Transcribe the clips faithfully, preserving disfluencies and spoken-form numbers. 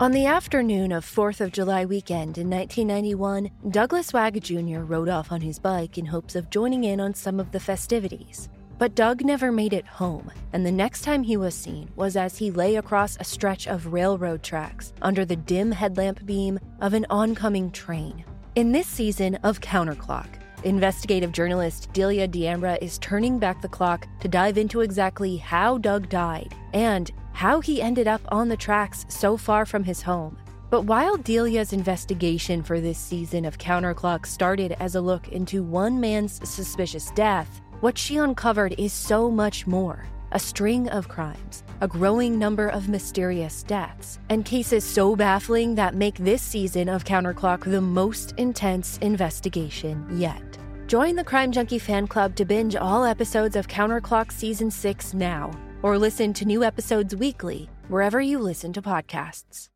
On the afternoon of fourth of July weekend in nineteen ninety-one, Douglas Wagg Junior rode off on his bike in hopes of joining in on some of the festivities. But Doug never made it home, and the next time he was seen was as he lay across a stretch of railroad tracks under the dim headlamp beam of an oncoming train. In this season of Counter Clock, investigative journalist Delia D'Ambra is turning back the clock to dive into exactly how Doug died and how he ended up on the tracks so far from his home. But while Delia's investigation for this season of Counter Clock started as a look into one man's suspicious death, what she uncovered is so much more. A string of crimes, a growing number of mysterious deaths, and cases so baffling that make this season of Counter Clock the most intense investigation yet. Join the Crime Junkie fan club to binge all episodes of Counter Clock Season six now, or listen to new episodes weekly, wherever you listen to podcasts.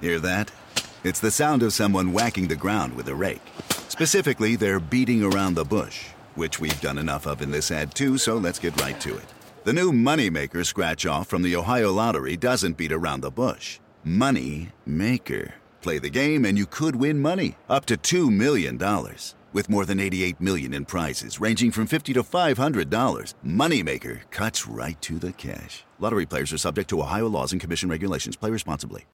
Hear that? It's the sound of someone whacking the ground with a rake. Specifically, they're beating around the bush, which we've done enough of in this ad too, so let's get right to it. The new Moneymaker scratch-off from the Ohio Lottery doesn't beat around the bush. Moneymaker. Play the game and you could win money, up to two million dollars. With more than eighty-eight million dollars in prizes ranging from fifty dollars to five hundred dollars, Moneymaker cuts right to the cash. Lottery players are subject to Ohio laws and commission regulations. Play responsibly.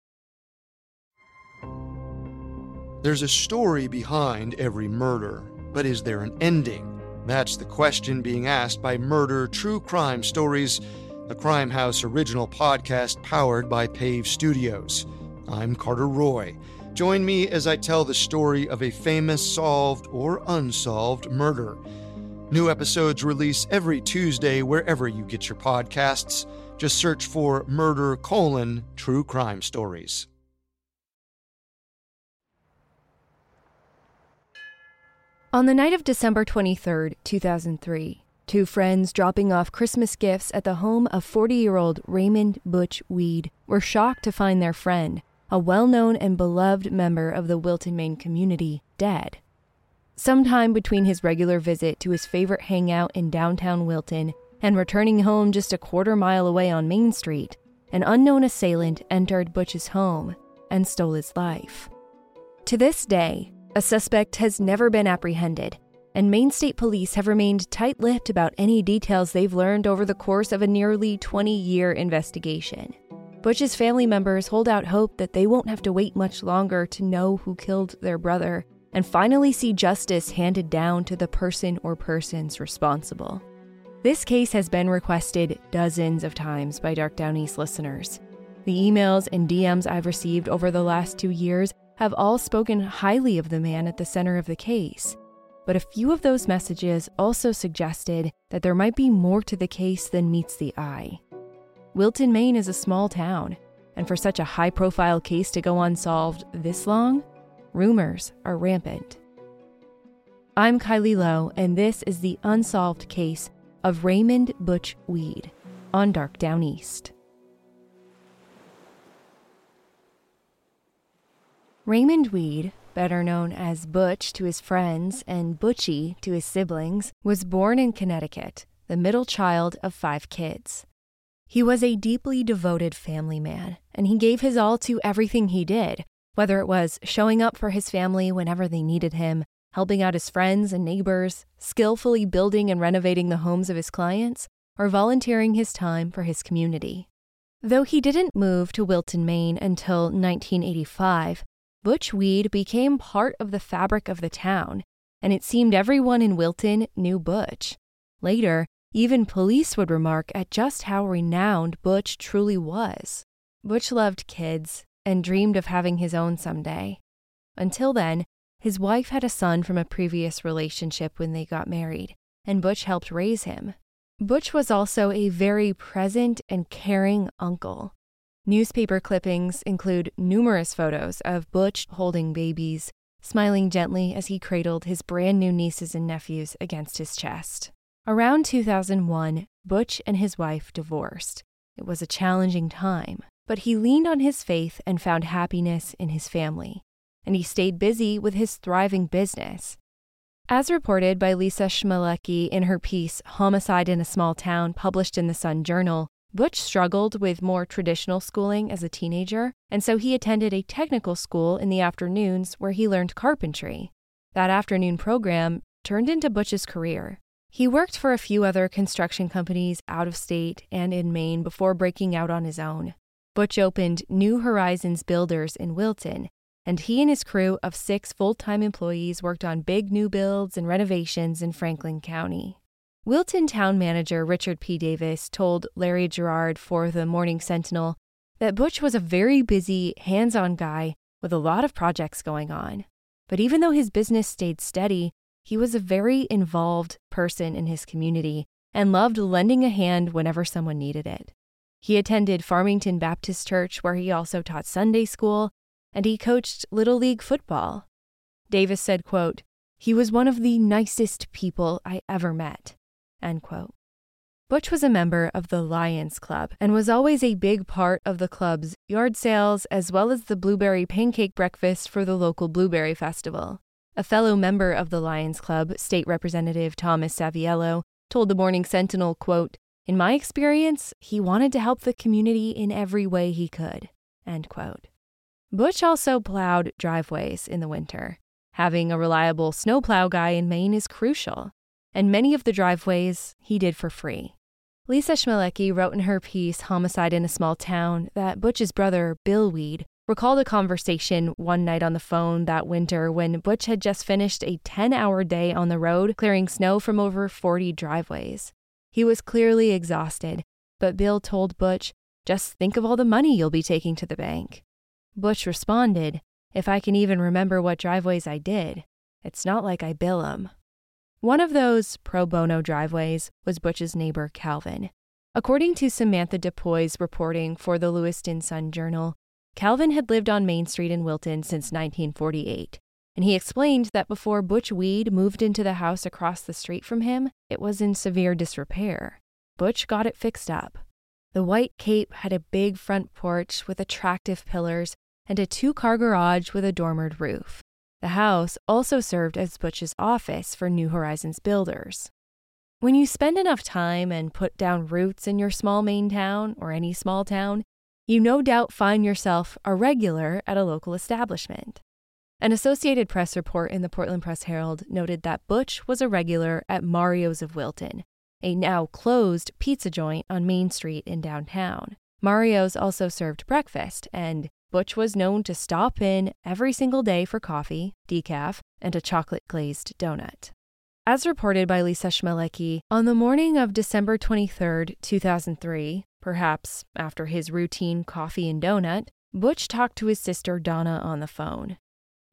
There's a story behind every murder, but is there an ending? That's the question being asked by Murder True Crime Stories, a Crime House original podcast powered by PAVE Studios. I'm Carter Roy. Join me as I tell the story of a famous solved or unsolved murder. New episodes release every Tuesday wherever you get your podcasts. Just search for Murder colon True Crime Stories. On the night of December twenty-third, two thousand three, two friends dropping off Christmas gifts at the home of forty-year-old Raymond Butch Weed were shocked to find their friend, a well-known and beloved member of the Wilton, Maine community, dead. Sometime between his regular visit to his favorite hangout in downtown Wilton and returning home just a quarter mile away on Main Street, an unknown assailant entered Butch's home and stole his life. To this day, a suspect has never been apprehended, and Maine State Police have remained tight-lipped about any details they've learned over the course of a nearly twenty-year investigation. Butch's family members hold out hope that they won't have to wait much longer to know who killed their brother and finally see justice handed down to the person or persons responsible. This case has been requested dozens of times by Dark Down East listeners. The emails and D Ms I've received over the last two years have all spoken highly of the man at the center of the case. But a few of those messages also suggested that there might be more to the case than meets the eye. Wilton, Maine is a small town, and for such a high-profile case to go unsolved this long, rumors are rampant. I'm Kylie Lowe, and this is the unsolved case of Raymond Butch Weed on Dark Down East. Raymond Weed, better known as Butch to his friends and Butchie to his siblings, was born in Connecticut, the middle child of five kids. He was a deeply devoted family man, and he gave his all to everything he did, whether it was showing up for his family whenever they needed him, helping out his friends and neighbors, skillfully building and renovating the homes of his clients, or volunteering his time for his community. Though he didn't move to Wilton, Maine until nineteen eighty-five, Butch Weed became part of the fabric of the town, and it seemed everyone in Wilton knew Butch. Later, even police would remark at just how renowned Butch truly was. Butch loved kids and dreamed of having his own someday. Until then, his wife had a son from a previous relationship when they got married, and Butch helped raise him. Butch was also a very present and caring uncle. Newspaper clippings include numerous photos of Butch holding babies, smiling gently as he cradled his brand new nieces and nephews against his chest. Around two thousand one, Butch and his wife divorced. It was a challenging time, but he leaned on his faith and found happiness in his family, and he stayed busy with his thriving business. As reported by Lisa Schmielecki in her piece, Homicide in a Small Town, published in the Sun Journal, Butch struggled with more traditional schooling as a teenager, and so he attended a technical school in the afternoons where he learned carpentry. That afternoon program turned into Butch's career. He worked for a few other construction companies out of state and in Maine before breaking out on his own. Butch opened New Horizons Builders in Wilton, and he and his crew of six full-time employees worked on big new builds and renovations in Franklin County. Wilton town manager Richard P. Davis told Larry Gerard for the Morning Sentinel that Butch was a very busy, hands-on guy with a lot of projects going on. But even though his business stayed steady, he was a very involved person in his community and loved lending a hand whenever someone needed it. He attended Farmington Baptist Church, where he also taught Sunday school, and he coached Little League football. Davis said, quote, "He was one of the nicest people I ever met." End quote. Butch was a member of the Lions Club and was always a big part of the club's yard sales as well as the blueberry pancake breakfast for the local blueberry festival. A fellow member of the Lions Club, State Representative Thomas Saviello, told the Morning Sentinel, quote, "In my experience, he wanted to help the community in every way he could." End quote. Butch also plowed driveways in the winter. Having a reliable snowplow guy in Maine is crucial, and many of the driveways he did for free. Lisa Schmielecki wrote in her piece Homicide in a Small Town that Butch's brother, Bill Weed, recalled a conversation one night on the phone that winter when Butch had just finished a ten-hour day on the road clearing snow from over forty driveways. He was clearly exhausted, but Bill told Butch, "Just think of all the money you'll be taking to the bank." Butch responded, "If I can even remember what driveways I did, it's not like I bill 'em." One of those pro bono driveways was Butch's neighbor, Calvin. According to Samantha DePoy's reporting for the Lewiston Sun Journal, Calvin had lived on Main Street in Wilton since nineteen forty-eight, and he explained that before Butch Weed moved into the house across the street from him, it was in severe disrepair. Butch got it fixed up. The white cape had a big front porch with attractive pillars and a two-car garage with a dormered roof. The house also served as Butch's office for New Horizons builders. When you spend enough time and put down roots in your small Maine town or any small town, you no doubt find yourself a regular at a local establishment. An Associated Press report in the Portland Press-Herald noted that Butch was a regular at Mario's of Wilton, a now-closed pizza joint on Main Street in downtown. Mario's also served breakfast, and Butch was known to stop in every single day for coffee, decaf, and a chocolate-glazed donut. As reported by Lisa Schmielecki, on the morning of December twenty-third, two thousand three, perhaps after his routine coffee and donut, Butch talked to his sister Donna on the phone.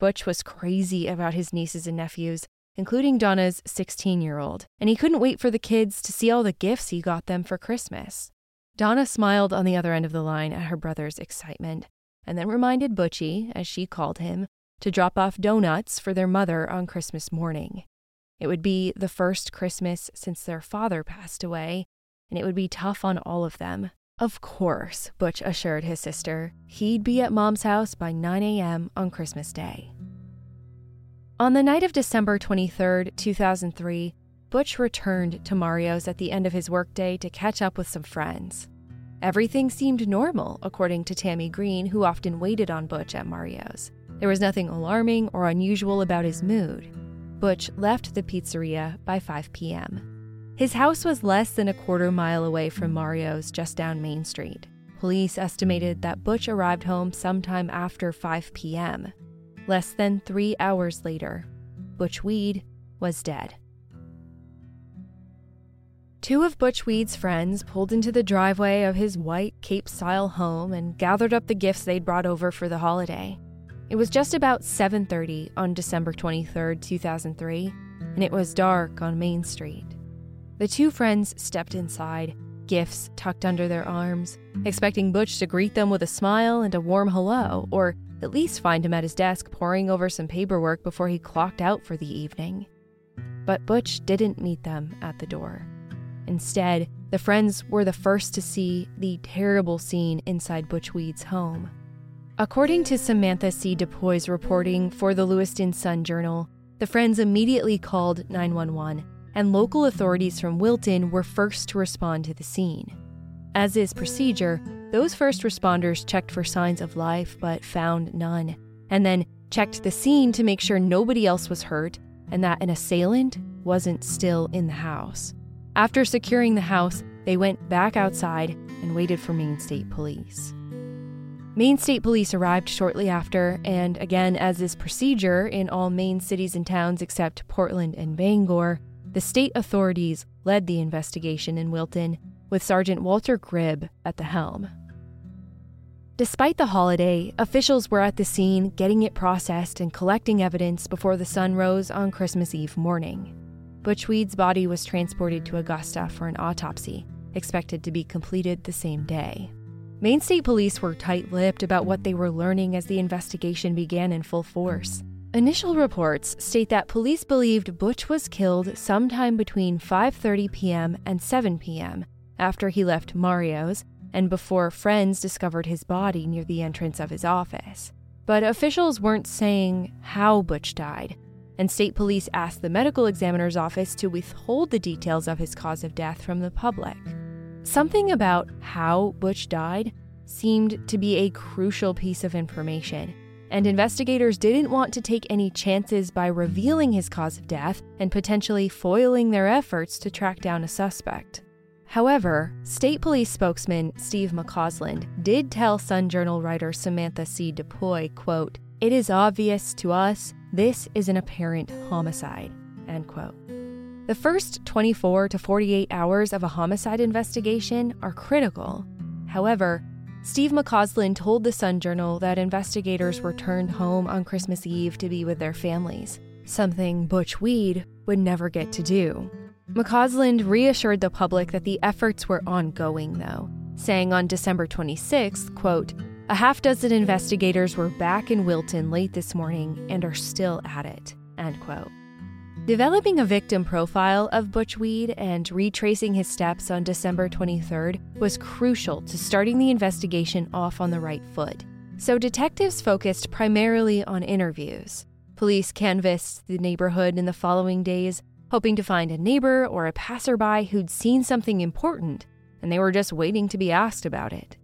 Butch was crazy about his nieces and nephews, including Donna's sixteen-year-old, and he couldn't wait for the kids to see all the gifts he got them for Christmas. Donna smiled on the other end of the line at her brother's excitement, and then reminded Butchie, as she called him, to drop off donuts for their mother on Christmas morning. It would be the first Christmas since their father passed away, and it would be tough on all of them. Of course, Butch assured his sister, he'd be at Mom's house by nine a.m. on Christmas Day. On the night of December twenty-third, two thousand three, Butch returned to Mario's at the end of his workday to catch up with some friends. Everything seemed normal, according to Tammy Green, who often waited on Butch at Mario's. There was nothing alarming or unusual about his mood. Butch left the pizzeria by five p.m. His house was less than a quarter mile away from Mario's, just down Main Street. Police estimated that Butch arrived home sometime after five p.m. Less than three hours later, Butch Weed was dead. Two of Butch Weed's friends pulled into the driveway of his white Cape-style home and gathered up the gifts they'd brought over for the holiday. It was just about seven thirty on December twenty-third, two thousand three, and it was dark on Main Street. The two friends stepped inside, gifts tucked under their arms, expecting Butch to greet them with a smile and a warm hello, or at least find him at his desk poring over some paperwork before he clocked out for the evening. But Butch didn't meet them at the door. Instead, the friends were the first to see the terrible scene inside Butch Weed's home. According to Samantha C. DePoy's reporting for the Lewiston Sun Journal, the friends immediately called nine one one, and local authorities from Wilton were first to respond to the scene. As is procedure, those first responders checked for signs of life but found none, and then checked the scene to make sure nobody else was hurt and that an assailant wasn't still in the house. After securing the house, they went back outside and waited for Maine State Police. Maine State Police arrived shortly after, and again, as is procedure in all Maine cities and towns except Portland and Bangor, the state authorities led the investigation in Wilton, with Sergeant Walter Gribb at the helm. Despite the holiday, officials were at the scene getting it processed and collecting evidence before the sun rose on Christmas Eve morning. Butch Weed's body was transported to Augusta for an autopsy, expected to be completed the same day. Maine State Police were tight-lipped about what they were learning as the investigation began in full force. Initial reports state that police believed Butch was killed sometime between five thirty p.m. and seven p.m. after he left Mario's and before friends discovered his body near the entrance of his office. But officials weren't saying how Butch died, and state police asked the medical examiner's office to withhold the details of his cause of death from the public. Something about how Butch died seemed to be a crucial piece of information, and investigators didn't want to take any chances by revealing his cause of death and potentially foiling their efforts to track down a suspect. However, state police spokesman Steve McCausland did tell Sun Journal writer Samantha C. DePoy, quote, "It is obvious to us this is an apparent homicide," end quote. The first twenty-four to forty-eight hours of a homicide investigation are critical. However, Steve McCausland told the Sun Journal that investigators returned home on Christmas Eve to be with their families, something Butch Weed would never get to do. McCausland reassured the public that the efforts were ongoing, though, saying on December twenty-sixth, quote, "A half dozen investigators were back in Wilton late this morning and are still at it," end quote. Developing a victim profile of Butch Weed and retracing his steps on December twenty-third was crucial to starting the investigation off on the right foot. So detectives focused primarily on interviews. Police canvassed the neighborhood in the following days, hoping to find a neighbor or a passerby who'd seen something important, and they were just waiting to be asked about it.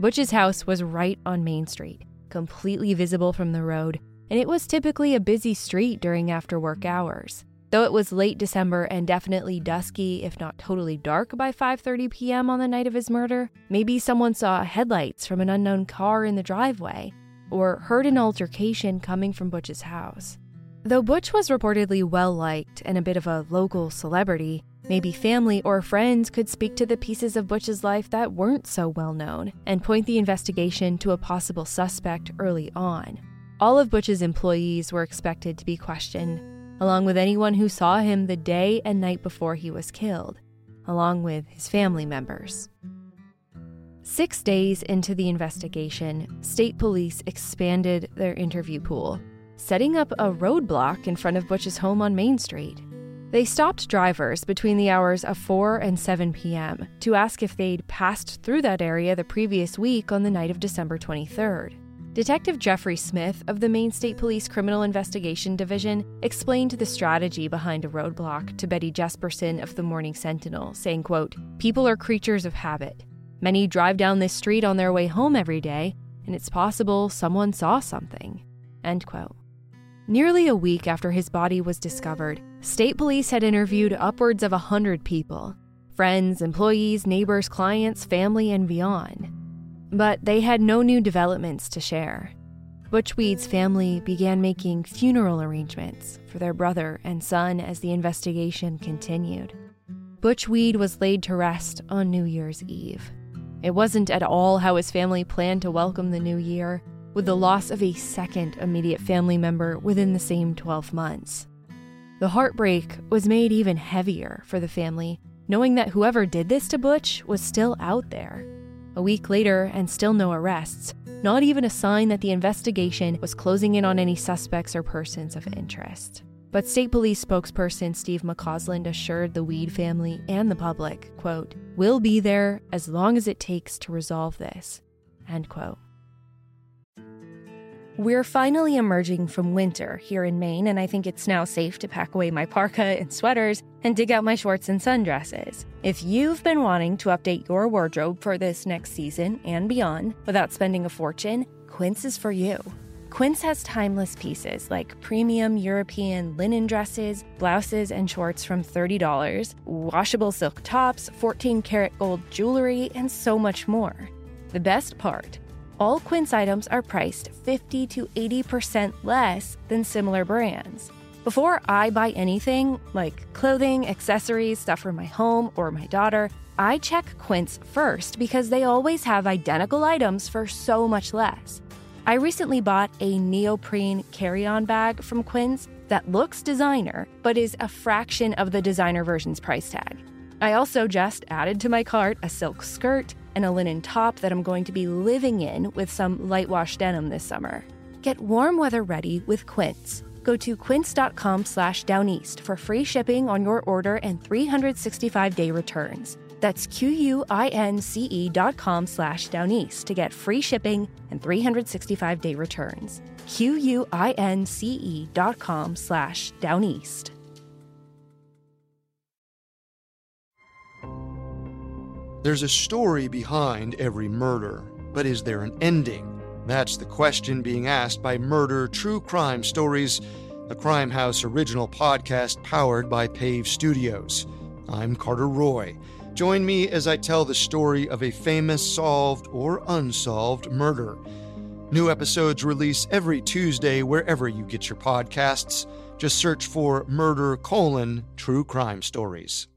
Butch's house was right on Main Street, completely visible from the road, and it was typically a busy street during after-work hours. Though it was late December and definitely dusky, if not totally dark, by five thirty p.m. on the night of his murder, maybe someone saw headlights from an unknown car in the driveway, or heard an altercation coming from Butch's house. Though Butch was reportedly well-liked and a bit of a local celebrity, maybe family or friends could speak to the pieces of Butch's life that weren't so well-known and point the investigation to a possible suspect early on. All of Butch's employees were expected to be questioned, along with anyone who saw him the day and night before he was killed, along with his family members. Six days into the investigation, state police expanded their interview pool, setting up a roadblock in front of Butch's home on Main Street. They stopped drivers between the hours of four and seven p.m. to ask if they'd passed through that area the previous week on the night of December twenty-third. Detective Jeffrey Smith of the Maine State Police Criminal Investigation Division explained the strategy behind a roadblock to Betty Jesperson of the Morning Sentinel, saying, quote, "People are creatures of habit. Many drive down this street on their way home every day, and it's possible someone saw something," end quote. Nearly a week after his body was discovered, state police had interviewed upwards of one hundred people, friends, employees, neighbors, clients, family, and beyond. But they had no new developments to share. Butch Weed's family began making funeral arrangements for their brother and son as the investigation continued. Butch Weed was laid to rest on New Year's Eve. It wasn't at all how his family planned to welcome the new year, with the loss of a second immediate family member within the same twelve months. The heartbreak was made even heavier for the family, knowing that whoever did this to Butch was still out there. A week later, and still no arrests, not even a sign that the investigation was closing in on any suspects or persons of interest. But state police spokesperson Steve McCausland assured the Weed family and the public, quote, "We'll be there as long as it takes to resolve this," end quote. We're finally emerging from winter here in Maine, and I think it's now safe to pack away my parka and sweaters and dig out my shorts and sundresses. If you've been wanting to update your wardrobe for this next season and beyond without spending a fortune, Quince is for you. Quince has timeless pieces like premium European linen dresses, blouses, and shorts from thirty dollars, washable silk tops, fourteen karat gold jewelry, and so much more. The best part? All Quince items are priced fifty to eighty percent less than similar brands. Before I buy anything, like clothing, accessories, stuff for my home or my daughter, I check Quince first because they always have identical items for so much less. I recently bought a neoprene carry-on bag from Quince that looks designer, but is a fraction of the designer version's price tag. I also just added to my cart a silk skirt and a linen top that I'm going to be living in with some light wash denim this summer. Get warm weather ready with Quince. Go to quince.com slash downeast for free shipping on your order and three sixty-five day returns. That's Q-U-I-N-C-E dot com slash downeast to get free shipping and three sixty-five day returns. Q-U-I-N-C-E dot com slash downeast. There's a story behind every murder, but is there an ending? That's the question being asked by Murder True Crime Stories, a Crime House original podcast powered by PAVE Studios. I'm Carter Roy. Join me as I tell the story of a famous solved or unsolved murder. New episodes release every Tuesday wherever you get your podcasts. Just search for Murder colon True Crime Stories.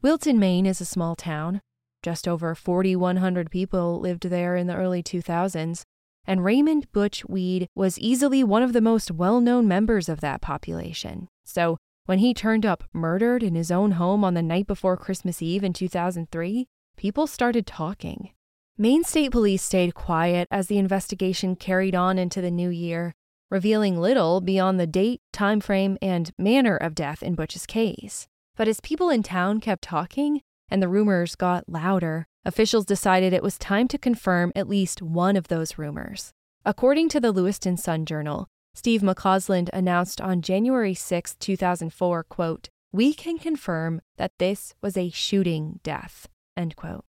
Wilton, Maine is a small town. Just over forty-one hundred people lived there in the early two thousands, and Raymond Butch Weed was easily one of the most well-known members of that population. So when he turned up murdered in his own home on the night before Christmas Eve in two thousand three, people started talking. Maine State Police stayed quiet as the investigation carried on into the new year, revealing little beyond the date, time frame, and manner of death in Butch's case. But as people in town kept talking and the rumors got louder, officials decided it was time to confirm at least one of those rumors. According to the Lewiston Sun Journal, Steve McCausland announced on January sixth, two thousand four, quote, "We can confirm that this was a shooting death," end quote.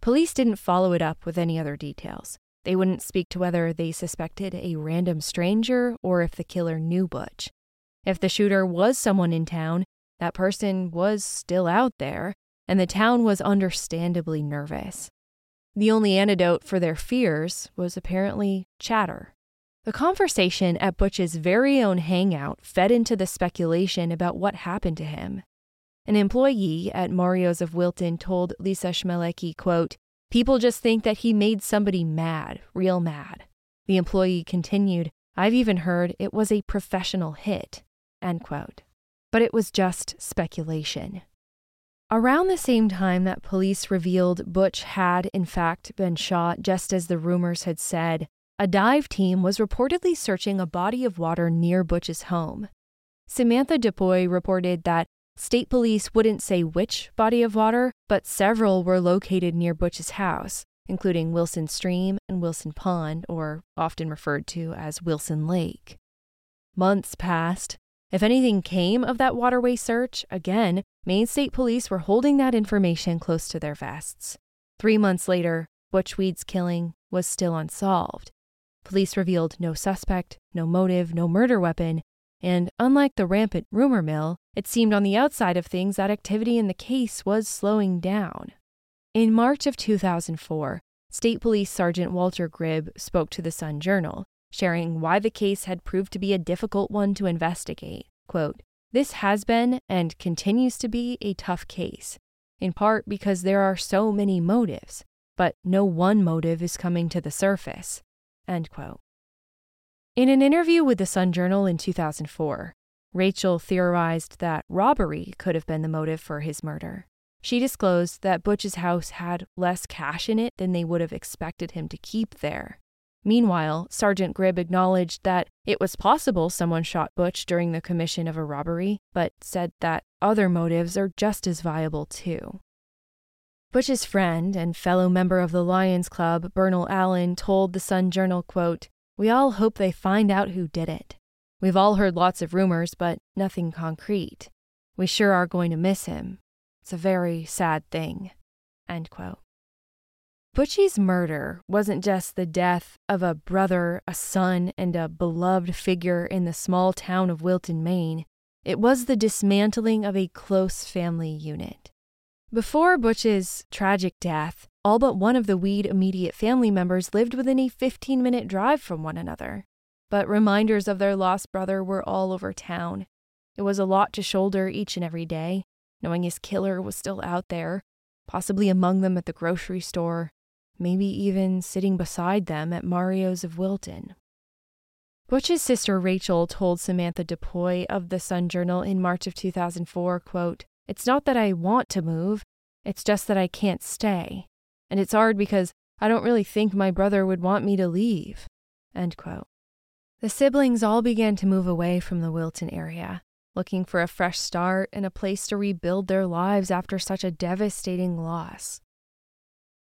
Police didn't follow it up with any other details. They wouldn't speak to whether they suspected a random stranger or if the killer knew Butch. If the shooter was someone in town, that person was still out there, and the town was understandably nervous. The only antidote for their fears was apparently chatter. The conversation at Butch's very own hangout fed into the speculation about what happened to him. An employee at Mario's of Wilton told Lisa Schmielecki, quote, "People just think that he made somebody mad, real mad." The employee continued, "I've even heard it was a professional hit," end quote. But it was just speculation. Around the same time that police revealed Butch had, in fact, been shot just as the rumors had said, a dive team was reportedly searching a body of water near Butch's home. Samantha DePoy reported that state police wouldn't say which body of water, but several were located near Butch's house, including Wilson Stream and Wilson Pond, or often referred to as Wilson Lake. Months passed. If anything came of that waterway search, again, Maine State Police were holding that information close to their vests. Three months later, Butch Weed's killing was still unsolved. Police revealed no suspect, no motive, no murder weapon, and unlike the rampant rumor mill, it seemed on the outside of things that activity in the case was slowing down. In March of two thousand four, State Police Sergeant Walter Gribb spoke to the Sun Journal, sharing why the case had proved to be a difficult one to investigate. Quote, "This has been and continues to be a tough case, in part because there are so many motives, but no one motive is coming to the surface." End quote. In an interview with the Sun Journal in two thousand four, Rachel theorized that robbery could have been the motive for his murder. She disclosed that Butch's house had less cash in it than they would have expected him to keep there. Meanwhile, Sergeant Gribb acknowledged that it was possible someone shot Butch during the commission of a robbery, but said that other motives are just as viable too. Butch's friend and fellow member of the Lions Club, Bernal Allen, told the Sun Journal, quote, "We all hope they find out who did it. We've all heard lots of rumors, but nothing concrete. We sure are going to miss him. It's a very sad thing." End quote. Butchie's murder wasn't just the death of a brother, a son, and a beloved figure in the small town of Wilton, Maine. It was the dismantling of a close family unit. Before Butch's tragic death, all but one of the Weed immediate family members lived within a fifteen-minute drive from one another. But reminders of their lost brother were all over town. It was a lot to shoulder each and every day, knowing his killer was still out there, possibly among them at the grocery store, maybe even sitting beside them at Mario's of Wilton. Butch's sister Rachel told Samantha DePoy of the Sun Journal in March of two thousand four, quote, "It's not that I want to move, it's just that I can't stay. And it's hard because I don't really think my brother would want me to leave." End quote. The siblings all began to move away from the Wilton area, looking for a fresh start and a place to rebuild their lives after such a devastating loss.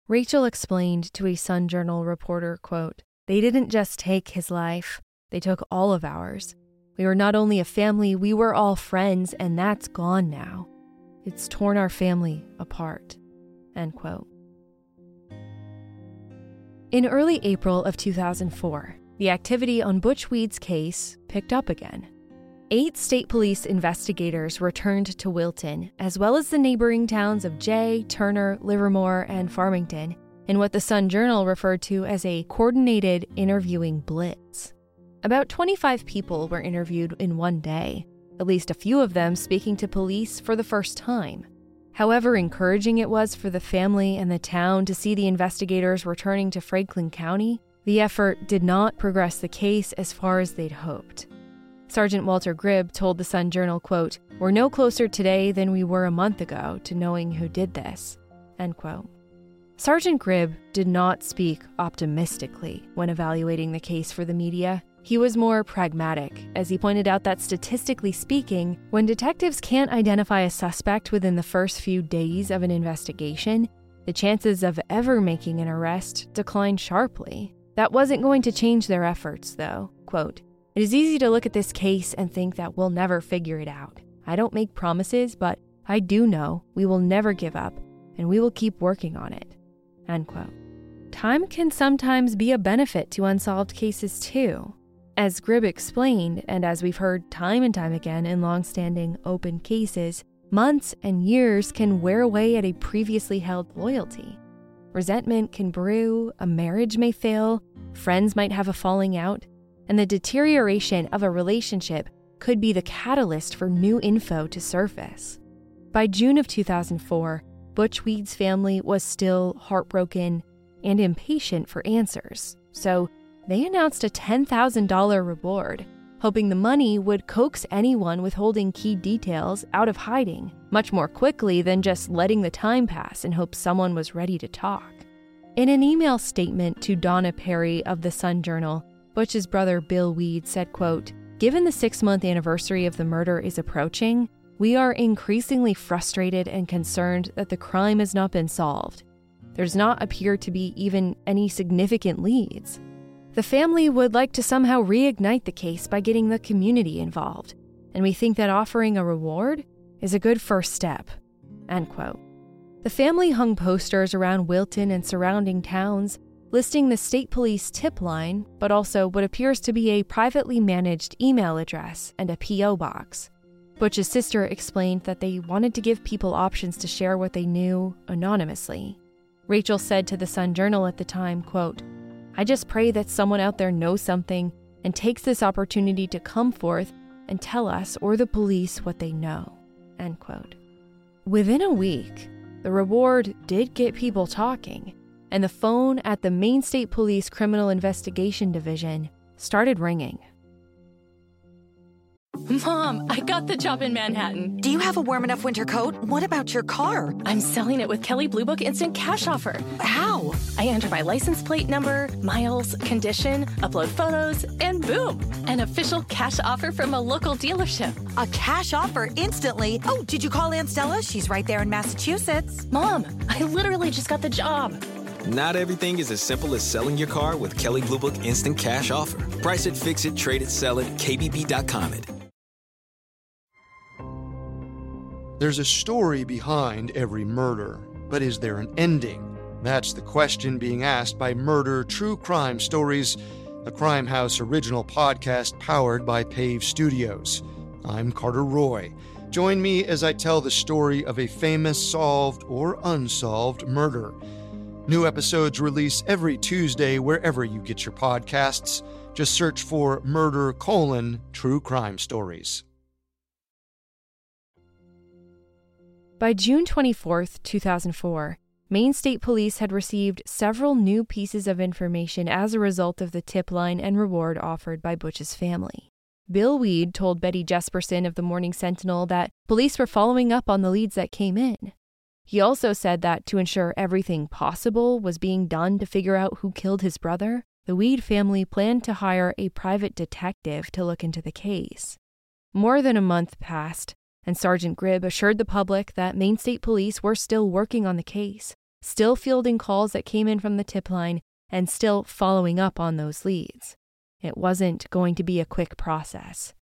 Rachel explained to a Sun Journal reporter, quote, "They didn't just take his life, they took all of ours. We were not only a family, we were all friends, and that's gone now. It's torn our family apart." End quote. In early April of two thousand four, the activity on Butch Weed's case picked up again. Eight state police investigators returned to Wilton, as well as the neighboring towns of Jay, Turner, Livermore, and Farmington, in what the Sun Journal referred to as a coordinated interviewing blitz. About twenty-five people were interviewed in one day, at least a few of them speaking to police for the first time. However encouraging it was for the family and the town to see the investigators returning to Franklin County, the effort did not progress the case as far as they'd hoped. Sergeant Walter Gribb told the Sun Journal, quote, "We're no closer today than we were a month ago to knowing who did this," end quote. Sergeant Gribb did not speak optimistically when evaluating the case for the media. He was more pragmatic, as he pointed out that statistically speaking, when detectives can't identify a suspect within the first few days of an investigation, the chances of ever making an arrest decline sharply. That wasn't going to change their efforts, though, quote, "It is easy to look at this case and think that we'll never figure it out. I don't make promises, but I do know we will never give up, and we will keep working on it." End quote. Time can sometimes be a benefit to unsolved cases too. As Gribb explained, and as we've heard time and time again in long-standing open cases, months and years can wear away at a previously held loyalty. Resentment can brew, a marriage may fail, friends might have a falling out, and the deterioration of a relationship could be the catalyst for new info to surface. By June of two thousand four, Butch Weed's family was still heartbroken and impatient for answers, so they announced a ten thousand dollars reward, hoping the money would coax anyone withholding key details out of hiding much more quickly than just letting the time pass and hope someone was ready to talk. In an email statement to Donna Perry of the Sun Journal, Butch's brother Bill Weed said, quote, "Given the six-month anniversary of the murder is approaching, we are increasingly frustrated and concerned that the crime has not been solved. There does not appear to be even any significant leads. The family would like to somehow reignite the case by getting the community involved, and we think that offering a reward is a good first step." End quote. The family hung posters around Wilton and surrounding towns, listing the state police tip line, but also what appears to be a privately managed email address and a P O box. Butch's sister explained that they wanted to give people options to share what they knew anonymously. Rachel said to the Sun Journal at the time, quote, "I just pray that someone out there knows something and takes this opportunity to come forth and tell us or the police what they know," end quote. Within a week, the reward did get people talking, and the phone at the Maine State Police Criminal Investigation Division started ringing. "Mom, I got the job in Manhattan. Do you have a warm enough winter coat? What about your car?" "I'm selling it with Kelly Blue Book Instant Cash Offer." "How?" "I enter my license plate number, miles, condition, upload photos, and boom, an official cash offer from a local dealership." "A cash offer instantly? Oh, did you call Aunt Stella? She's right there in Massachusetts." "Mom, I literally just got the job." Not everything is as simple as selling your car with Kelley Blue Book Instant Cash Offer. Price it, fix it, trade it, sell it, K B B dot com it. There's a story behind every murder, but is there an ending? That's the question being asked by Murder True Crime Stories, a Crime House original podcast powered by PAVE Studios. I'm Carter Roy. Join me as I tell the story of a famous solved or unsolved murder. New episodes release every Tuesday wherever you get your podcasts. Just search for Murder colon True Crime Stories. By June twenty-fourth, two thousand four, Maine State Police had received several new pieces of information as a result of the tip line and reward offered by Butch's family. Bill Weed told Betty Jesperson of the Morning Sentinel that police were following up on the leads that came in. He also said that to ensure everything possible was being done to figure out who killed his brother, the Weed family planned to hire a private detective to look into the case. More than a month passed, and Sergeant Gribb assured the public that Maine State Police were still working on the case, still fielding calls that came in from the tip line, and still following up on those leads. It wasn't going to be a quick process.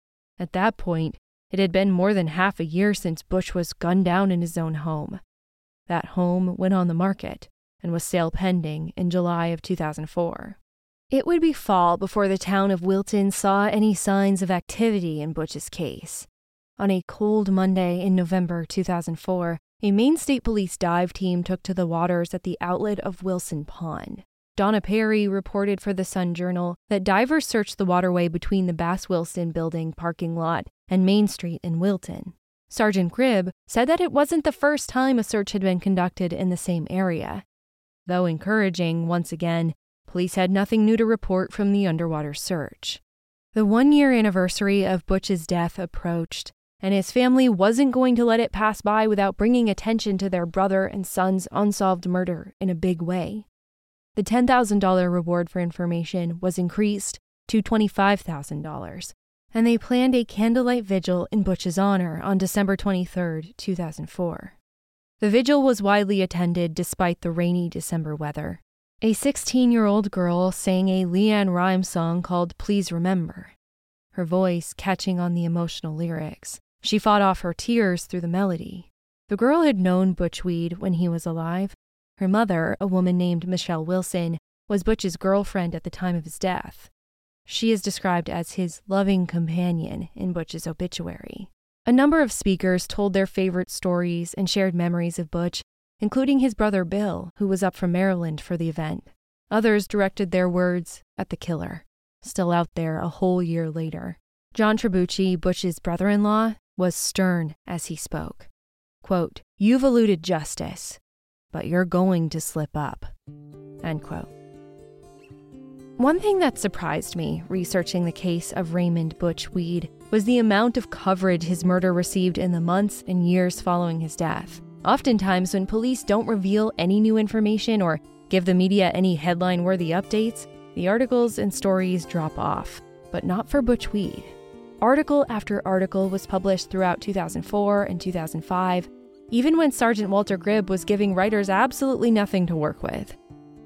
At that point, it had been more than half a year since Butch was gunned down in his own home. That home went on the market and was sale pending in July of two thousand four. It would be fall before the town of Wilton saw any signs of activity in Butch's case. On a cold Monday in November two thousand four, a Maine State Police dive team took to the waters at the outlet of Wilson Pond. Donna Perry reported for the Sun Journal that divers searched the waterway between the Bass Wilson building parking lot and Main Street in Wilton. Sergeant Gribb said that it wasn't the first time a search had been conducted in the same area. Though encouraging, once again, police had nothing new to report from the underwater search. The one-year anniversary of Butch's death approached, and his family wasn't going to let it pass by without bringing attention to their brother and son's unsolved murder in a big way. The ten thousand dollars reward for information was increased to twenty-five thousand dollars, and they planned a candlelight vigil in Butch's honor on December twenty-third, two thousand four. The vigil was widely attended despite the rainy December weather. A sixteen-year-old girl sang a Leanne Rimes song called Please Remember, her voice catching on the emotional lyrics. She fought off her tears through the melody. The girl had known Butch Weed when he was alive. Her mother, a woman named Michelle Wilson, was Butch's girlfriend at the time of his death. She is described as his loving companion in Butch's obituary. A number of speakers told their favorite stories and shared memories of Butch, including his brother Bill, who was up from Maryland for the event. Others directed their words at the killer, still out there a whole year later. John Trebucci, Butch's brother-in-law, was stern as he spoke. Quote, "You've eluded justice, but you're going to slip up." End quote. One thing that surprised me researching the case of Raymond Butch Weed was the amount of coverage his murder received in the months and years following his death. Oftentimes, when police don't reveal any new information or give the media any headline-worthy updates, the articles and stories drop off, but not for Butch Weed. Article after article was published throughout two thousand four and two thousand five, even when Sergeant Walter Gribb was giving writers absolutely nothing to work with.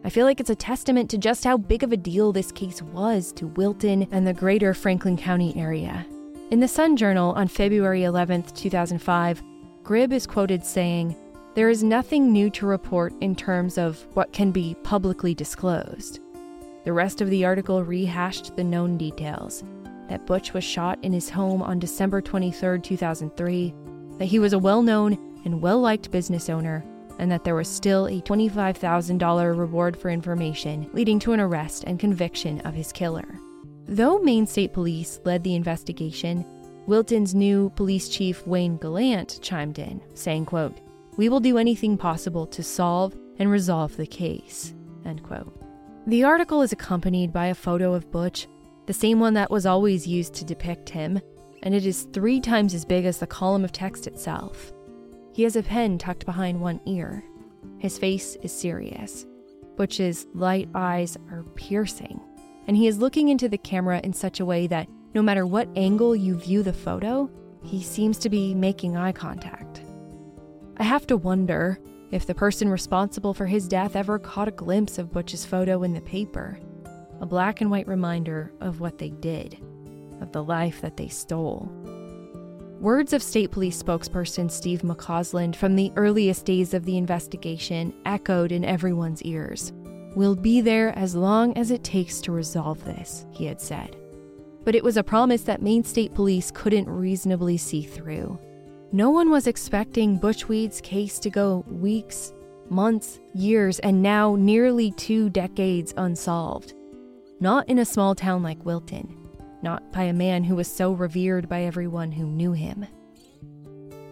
I feel like it's a testament to just how big of a deal this case was to Wilton and the greater Franklin County area. In the Sun Journal on February eleventh, two thousand five, Gribb is quoted saying, "There is nothing new to report in terms of what can be publicly disclosed." The rest of the article rehashed the known details, that Butch was shot in his home on December twenty-third, two thousand three, that he was a well-known and well-liked business owner, and that there was still a twenty-five thousand dollars reward for information, leading to an arrest and conviction of his killer. Though Maine State Police led the investigation, Wilton's new police chief, Wayne Gallant, chimed in, saying, quote, "We will do anything possible to solve and resolve the case," end quote. The article is accompanied by a photo of Butch, the same one that was always used to depict him, and it is three times as big as the column of text itself. He has a pen tucked behind one ear. His face is serious. Butch's light eyes are piercing, and he is looking into the camera in such a way that no matter what angle you view the photo, he seems to be making eye contact. I have to wonder, if the person responsible for his death ever caught a glimpse of Butch's photo in the paper. A black and white reminder of what they did, of the life that they stole. Words of State Police spokesperson Steve McCausland from the earliest days of the investigation echoed in everyone's ears. "We'll be there as long as it takes to resolve this," he had said. But it was a promise that Maine State Police couldn't reasonably see through. No one was expecting Butch Weed's case to go weeks, months, years, and now nearly two decades unsolved. Not in a small town like Wilton. Not by a man who was so revered by everyone who knew him.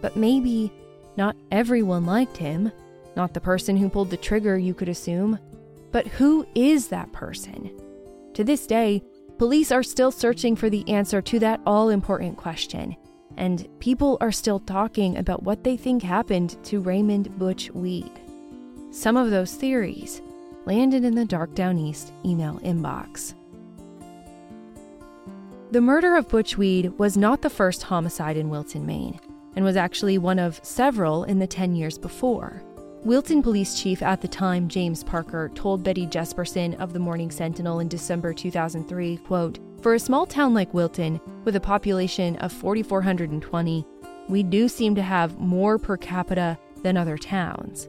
But maybe not everyone liked him. Not the person who pulled the trigger, you could assume. But who is that person? To this day, police are still searching for the answer to that all-important question, and people are still talking about what they think happened to Raymond Butch Weed. Some of those theories landed in the Dark Down East email inbox. The murder of Butch Weed was not the first homicide in Wilton, Maine, and was actually one of several in the ten years before. Wilton Police Chief at the time, James Parker, told Betty Jesperson of the Morning Sentinel in December two thousand three, quote, "For a small town like Wilton, with a population of four thousand four hundred twenty, we do seem to have more per capita than other towns,"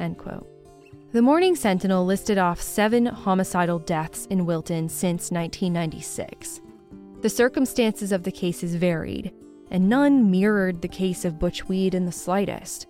end quote. The Morning Sentinel listed off seven homicidal deaths in Wilton since nineteen ninety-six. The circumstances of the cases varied, and none mirrored the case of Butch Weed in the slightest.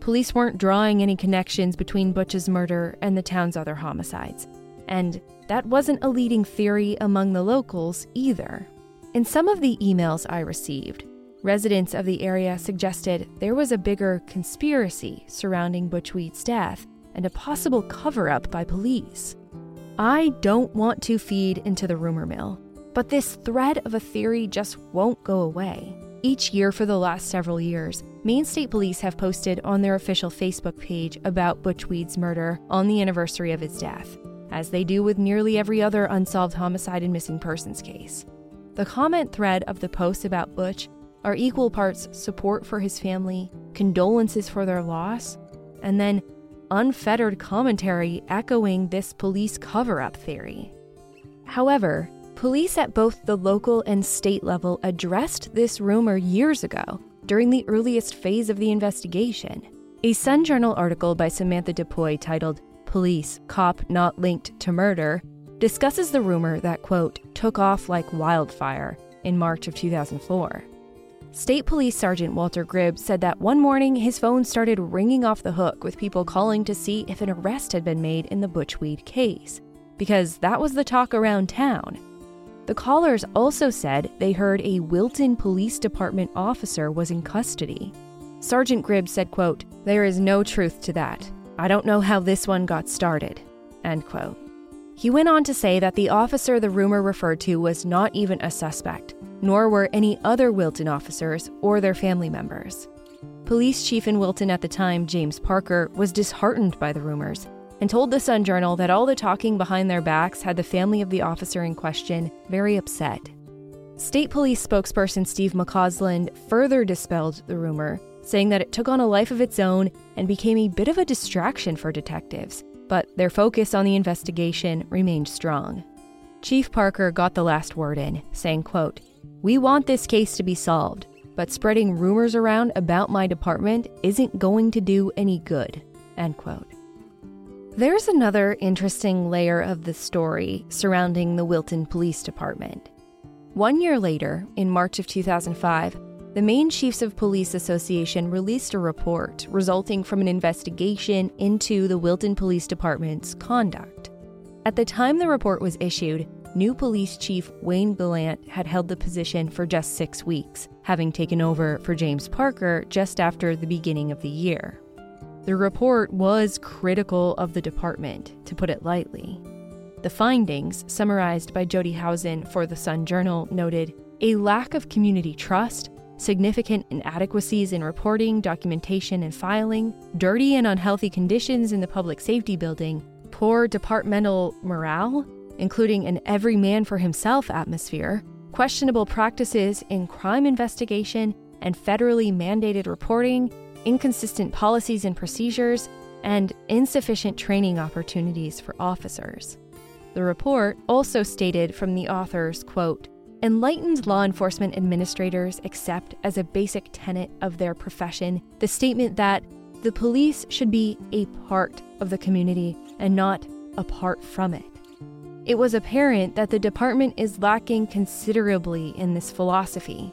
Police weren't drawing any connections between Butch's murder and the town's other homicides, and that wasn't a leading theory among the locals either. In some of the emails I received, residents of the area suggested there was a bigger conspiracy surrounding Butch Weed's death and a possible cover-up by police. I don't want to feed into the rumor mill, but this thread of a theory just won't go away. Each year for the last several years, Maine State Police have posted on their official Facebook page about Butch Weed's murder on the anniversary of his death, as they do with nearly every other unsolved homicide and missing persons case. The comment thread of the posts about Butch are equal parts support for his family, condolences for their loss, and then unfettered commentary echoing this police cover-up theory. However, police at both the local and state level addressed this rumor years ago, during the earliest phase of the investigation. A Sun Journal article by Samantha DePoy titled, "Police, Cop Not Linked to Murder," discusses the rumor that, quote, "took off like wildfire" in March of two thousand four. State Police Sergeant Walter Gribb said that one morning his phone started ringing off the hook with people calling to see if an arrest had been made in the Butch Weed case, because that was the talk around town. The callers also said they heard a Wilton Police Department officer was in custody. Sergeant Gribb said, quote, "There is no truth to that. I don't know how this one got started," end quote. He went on to say that the officer the rumor referred to was not even a suspect, nor were any other Wilton officers or their family members. Police chief in Wilton at the time, James Parker, was disheartened by the rumors, and told the Sun Journal that all the talking behind their backs had the family of the officer in question very upset. State Police spokesperson Steve McCausland further dispelled the rumor, saying that it took on a life of its own and became a bit of a distraction for detectives, but their focus on the investigation remained strong. Chief Parker got the last word in, saying, quote, "We want this case to be solved, but spreading rumors around about my department isn't going to do any good," end quote. There's another interesting layer of the story surrounding the Wilton Police Department. One year later, in March of two thousand five, the Maine Chiefs of Police Association released a report resulting from an investigation into the Wilton Police Department's conduct. At the time the report was issued, new police chief Wayne Gallant had held the position for just six weeks, having taken over for James Parker just after the beginning of the year. The report was critical of the department, to put it lightly. The findings, summarized by Jody Housen for the Sun Journal, noted a lack of community trust, significant inadequacies in reporting, documentation, and filing, dirty and unhealthy conditions in the public safety building, poor departmental morale, including an every man for himself atmosphere, questionable practices in crime investigation and federally mandated reporting, inconsistent policies and procedures, and insufficient training opportunities for officers. The report also stated from the authors, quote, enlightened law enforcement administrators accept as a basic tenet of their profession the statement that the police should be a part of the community and not apart from it. It was apparent that the department is lacking considerably in this philosophy.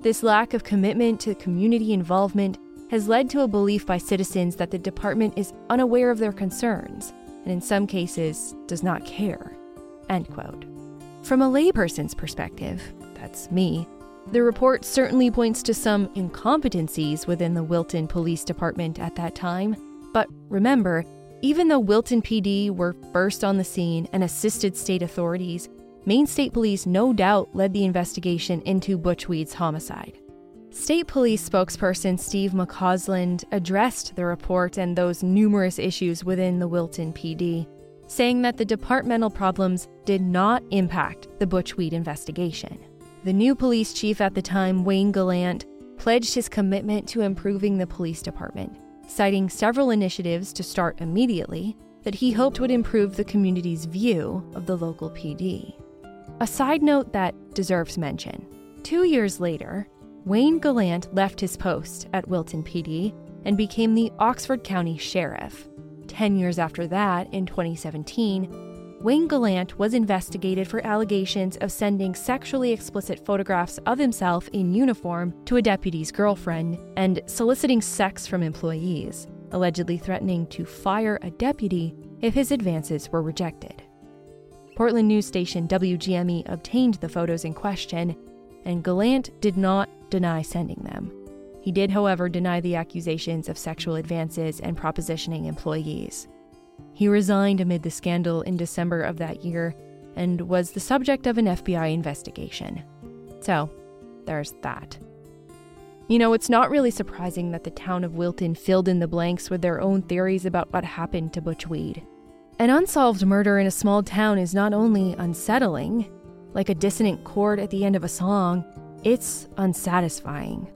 This lack of commitment to community involvement has led to a belief by citizens that the department is unaware of their concerns, and in some cases, does not care, end quote. From a layperson's perspective, that's me, the report certainly points to some incompetencies within the Wilton Police Department at that time, but remember, even though Wilton P D were first on the scene and assisted state authorities, Maine State Police no doubt led the investigation into Butch Weed's homicide. State Police spokesperson Steve McCausland addressed the report and those numerous issues within the Wilton P D, saying that the departmental problems did not impact the Butch Weed investigation. The new police chief at the time, Wayne Gallant, pledged his commitment to improving the police department, citing several initiatives to start immediately that he hoped would improve the community's view of the local P D. A side note that deserves mention. Two years later, Wayne Gallant left his post at Wilton P D and became the Oxford County Sheriff. Ten years after that, in twenty seventeen, Wayne Gallant was investigated for allegations of sending sexually explicit photographs of himself in uniform to a deputy's girlfriend and soliciting sex from employees, allegedly threatening to fire a deputy if his advances were rejected. Portland news station W G M E obtained the photos in question, and Gallant did not deny sending them. He did, however, deny the accusations of sexual advances and propositioning employees. He resigned amid the scandal in December of that year and was the subject of an F B I investigation. So, there's that. You know, it's not really surprising that the town of Wilton filled in the blanks with their own theories about what happened to Butch Weed. An unsolved murder in a small town is not only unsettling, like a dissonant chord at the end of a song, it's unsatisfying.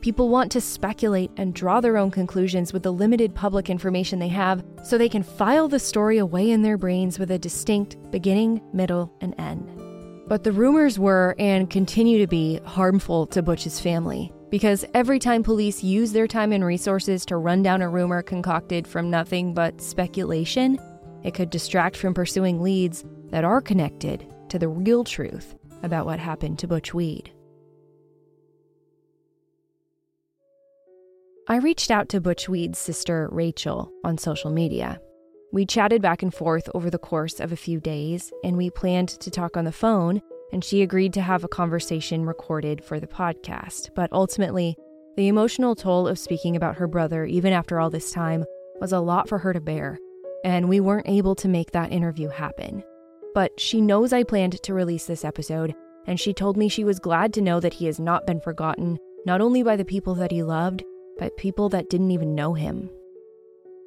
People want to speculate and draw their own conclusions with the limited public information they have so they can file the story away in their brains with a distinct beginning, middle, and end. But the rumors were, and continue to be, harmful to Butch's family, because every time police use their time and resources to run down a rumor concocted from nothing but speculation, it could distract from pursuing leads that are connected to the real truth about what happened to Butch Weed. I reached out to Butch Weed's sister, Rachel, on social media. We chatted back and forth over the course of a few days, and we planned to talk on the phone, and she agreed to have a conversation recorded for the podcast. But ultimately, the emotional toll of speaking about her brother, even after all this time, was a lot for her to bear, and we weren't able to make that interview happen. But she knows I planned to release this episode, and she told me she was glad to know that he has not been forgotten, not only by the people that he loved, by people that didn't even know him.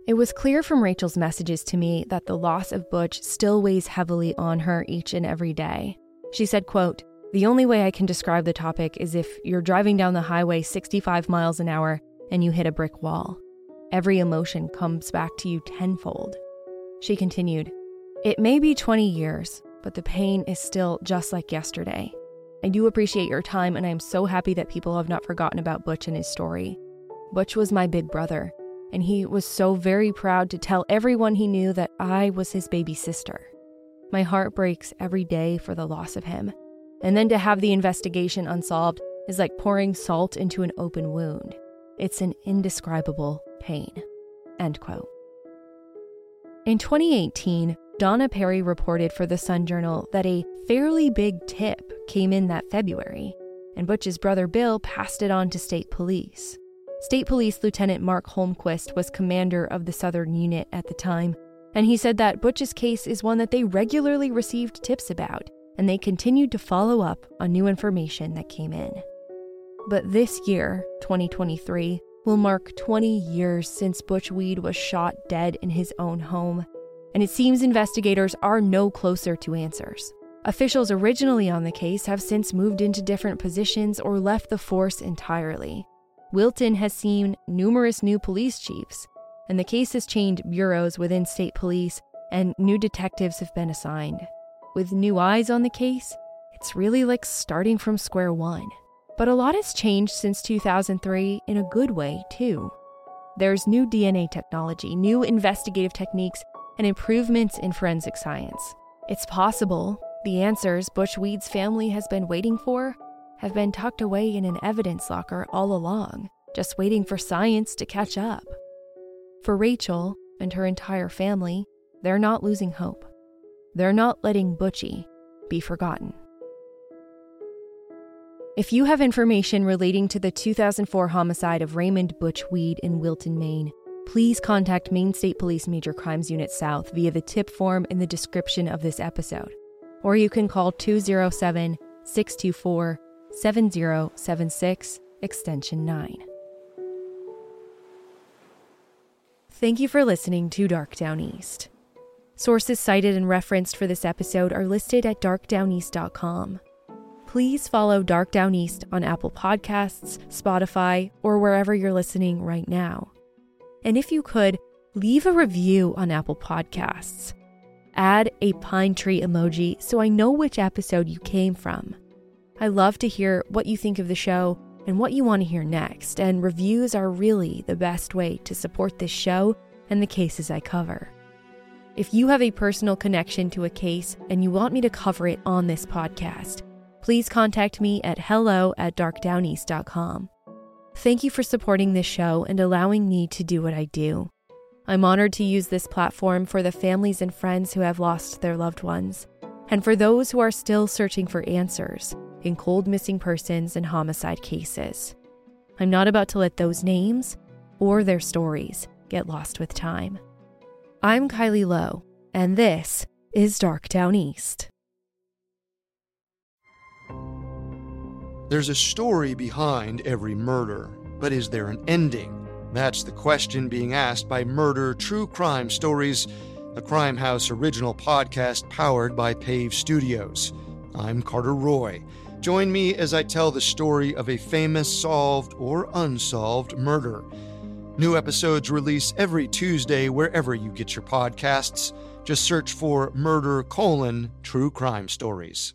It was clear from Rachel's messages to me that the loss of Butch still weighs heavily on her each and every day. She said, quote, the only way I can describe the topic is if you're driving down the highway sixty-five miles an hour and you hit a brick wall. Every emotion comes back to you tenfold. She continued, it may be twenty years, but the pain is still just like yesterday. I do appreciate your time, and I am so happy that people have not forgotten about Butch and his story. Butch was my big brother, and he was so very proud to tell everyone he knew that I was his baby sister. My heart breaks every day for the loss of him, and then to have the investigation unsolved is like pouring salt into an open wound. It's an indescribable pain. End quote. In twenty eighteen, Donna Perry reported for the Sun Journal that a fairly big tip came in that February, and Butch's brother Bill passed it on to state police. State Police Lieutenant Mark Holmquist was commander of the Southern Unit at the time, and he said that Butch's case is one that they regularly received tips about, and they continued to follow up on new information that came in. But this year, twenty twenty-three, will mark twenty years since Butch Weed was shot dead in his own home, and it seems investigators are no closer to answers. Officials originally on the case have since moved into different positions or left the force entirely. Wilton has seen numerous new police chiefs, and the case has changed bureaus within state police, and new detectives have been assigned. With new eyes on the case, it's really like starting from square one. But a lot has changed since two thousand three, in a good way, too. There's new D N A technology, new investigative techniques, and improvements in forensic science. It's possible the answers Butch Weed's family has been waiting for have been tucked away in an evidence locker all along, just waiting for science to catch up. For Rachel and her entire family, they're not losing hope. They're not letting Butchie be forgotten. If you have information relating to the two thousand four homicide of Raymond Butch Weed in Wilton, Maine, please contact Maine State Police Major Crimes Unit South via the tip form in the description of this episode, or you can call two oh seven, six two four, seven oh seven six, extension nine. Thank you for listening to Dark Down East. Sources cited and referenced for this episode are listed at dark down east dot com. Please follow Dark Down East on Apple Podcasts, Spotify, or wherever you're listening right now. And if you could, leave a review on Apple Podcasts. Add a pine tree emoji so I know which episode you came from. I love to hear what you think of the show and what you want to hear next, and reviews are really the best way to support this show and the cases I cover. If you have a personal connection to a case and you want me to cover it on this podcast, please contact me at hello at dark down east dot com. Thank you for supporting this show and allowing me to do what I do. I'm honored to use this platform for the families and friends who have lost their loved ones, and for those who are still searching for answers in cold missing persons and homicide cases. I'm not about to let those names or their stories get lost with time. I'm Kylie Lowe, and this is Dark Down East. There's a story behind every murder, but is there an ending? That's the question being asked by Murder True Crime Stories, a Crime House original podcast powered by PAVE Studios. I'm Carter Roy. Join me as I tell the story of a famous solved or unsolved murder. New episodes release every Tuesday wherever you get your podcasts. Just search for Murder colon True Crime Stories.